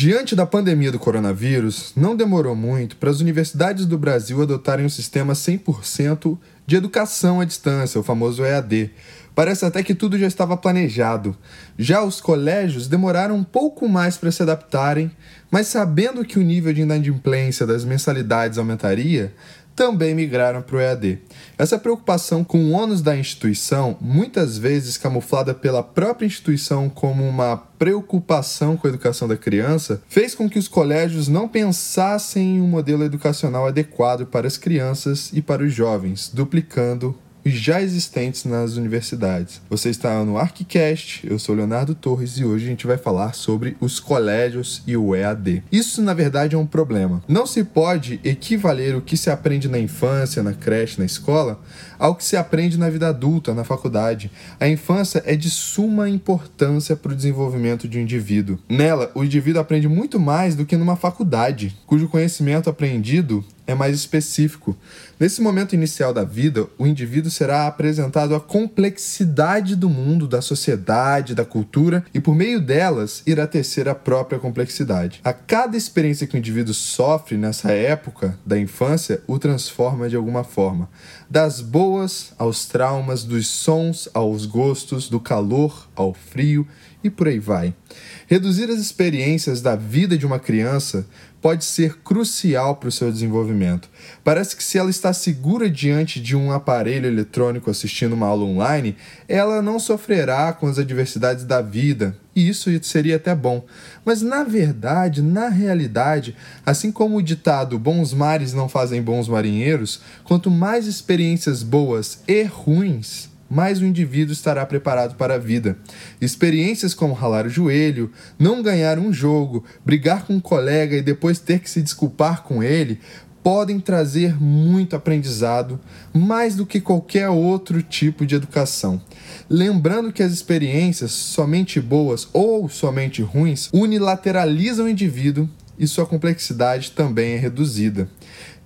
Diante da pandemia do coronavírus, não demorou muito para as universidades do Brasil adotarem um sistema 100% de educação à distância, o famoso EAD. Parece até que tudo já estava planejado. Já os colégios demoraram um pouco mais para se adaptarem, mas sabendo que o nível de inadimplência das mensalidades aumentaria, também migraram para o EAD. Essa preocupação com o ônus da instituição, muitas vezes camuflada pela própria instituição como uma preocupação com a educação da criança, fez com que os colégios não pensassem em um modelo educacional adequado para as crianças e para os jovens, duplicando os já existentes nas universidades. Você está no Arquicast, eu sou Leonardo Torres e hoje a gente vai falar sobre os colégios e o EAD. Isso, na verdade, é um problema. Não se pode equivaler o que se aprende na infância, na creche, na escola, ao que se aprende na vida adulta, na faculdade. A infância é de suma importância para o desenvolvimento de um indivíduo. Nela, o indivíduo aprende muito mais do que numa faculdade, cujo conhecimento aprendido é mais específico. Nesse momento inicial da vida, o indivíduo será apresentado à complexidade do mundo, da sociedade, da cultura, e por meio delas, irá tecer a própria complexidade. A cada experiência que o indivíduo sofre nessa época da infância, o transforma de alguma forma. Das boas aos traumas, dos sons aos gostos, do calor ao frio, e por aí vai. Reduzir as experiências da vida de uma criança pode ser crucial para o seu desenvolvimento. Parece que se ela está segura diante de um aparelho eletrônico assistindo uma aula online, ela não sofrerá com as adversidades da vida, e isso seria até bom. Mas na verdade, na realidade, assim como o ditado "bons mares não fazem bons marinheiros", quanto mais experiências boas e ruins, mais o indivíduo estará preparado para a vida. Experiências como ralar o joelho, não ganhar um jogo, brigar com um colega e depois ter que se desculpar com ele, podem trazer muito aprendizado, mais do que qualquer outro tipo de educação. Lembrando que as experiências, somente boas ou somente ruins, unilateralizam o indivíduo e sua complexidade também é reduzida.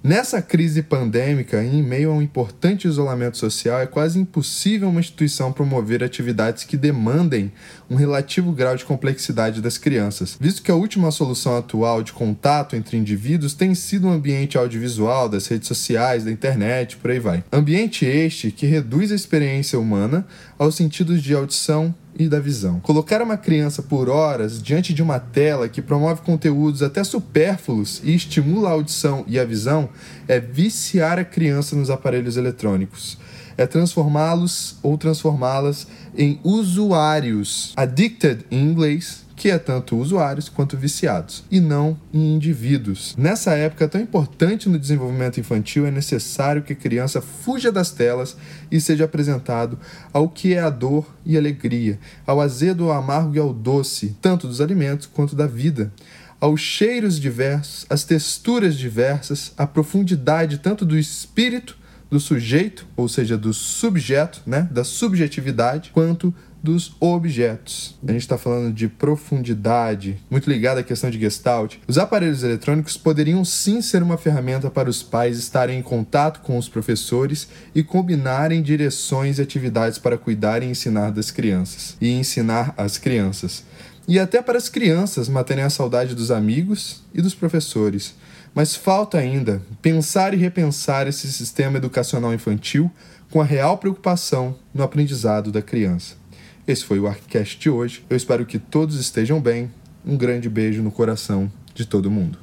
Nessa crise pandêmica, em meio a um importante isolamento social, é quase impossível uma instituição promover atividades que demandem um relativo grau de complexidade das crianças, visto que a última solução atual de contato entre indivíduos tem sido o ambiente audiovisual, das redes sociais, da internet, por aí vai. Ambiente este que reduz a experiência humana aos sentidos de audição e da visão. Colocar uma criança por horas diante de uma tela que promove conteúdos até supérfluos e estimula a audição e a visão é viciar a criança nos aparelhos eletrônicos. É transformá-los ou transformá-las em usuários, addicted em inglês, que é tanto usuários quanto viciados, e não em indivíduos. Nessa época tão importante no desenvolvimento infantil, é necessário que a criança fuja das telas e seja apresentado ao que é a dor e a alegria, ao azedo, ao amargo e ao doce, tanto dos alimentos quanto da vida, aos cheiros diversos, às texturas diversas, à profundidade tanto do espírito do sujeito, ou seja, do subjeto, né, da subjetividade, quanto dos objetos. A gente está falando de profundidade, muito ligada à questão de Gestalt. Os aparelhos eletrônicos poderiam sim ser uma ferramenta para os pais estarem em contato com os professores e combinarem direções e atividades para cuidar e ensinar das crianças. E ensinar as crianças. E até para as crianças manterem a saudade dos amigos e dos professores. Mas falta ainda pensar e repensar esse sistema educacional infantil com a real preocupação no aprendizado da criança. Esse foi o Arquicast de hoje. Eu espero que todos estejam bem. Um grande beijo no coração de todo mundo.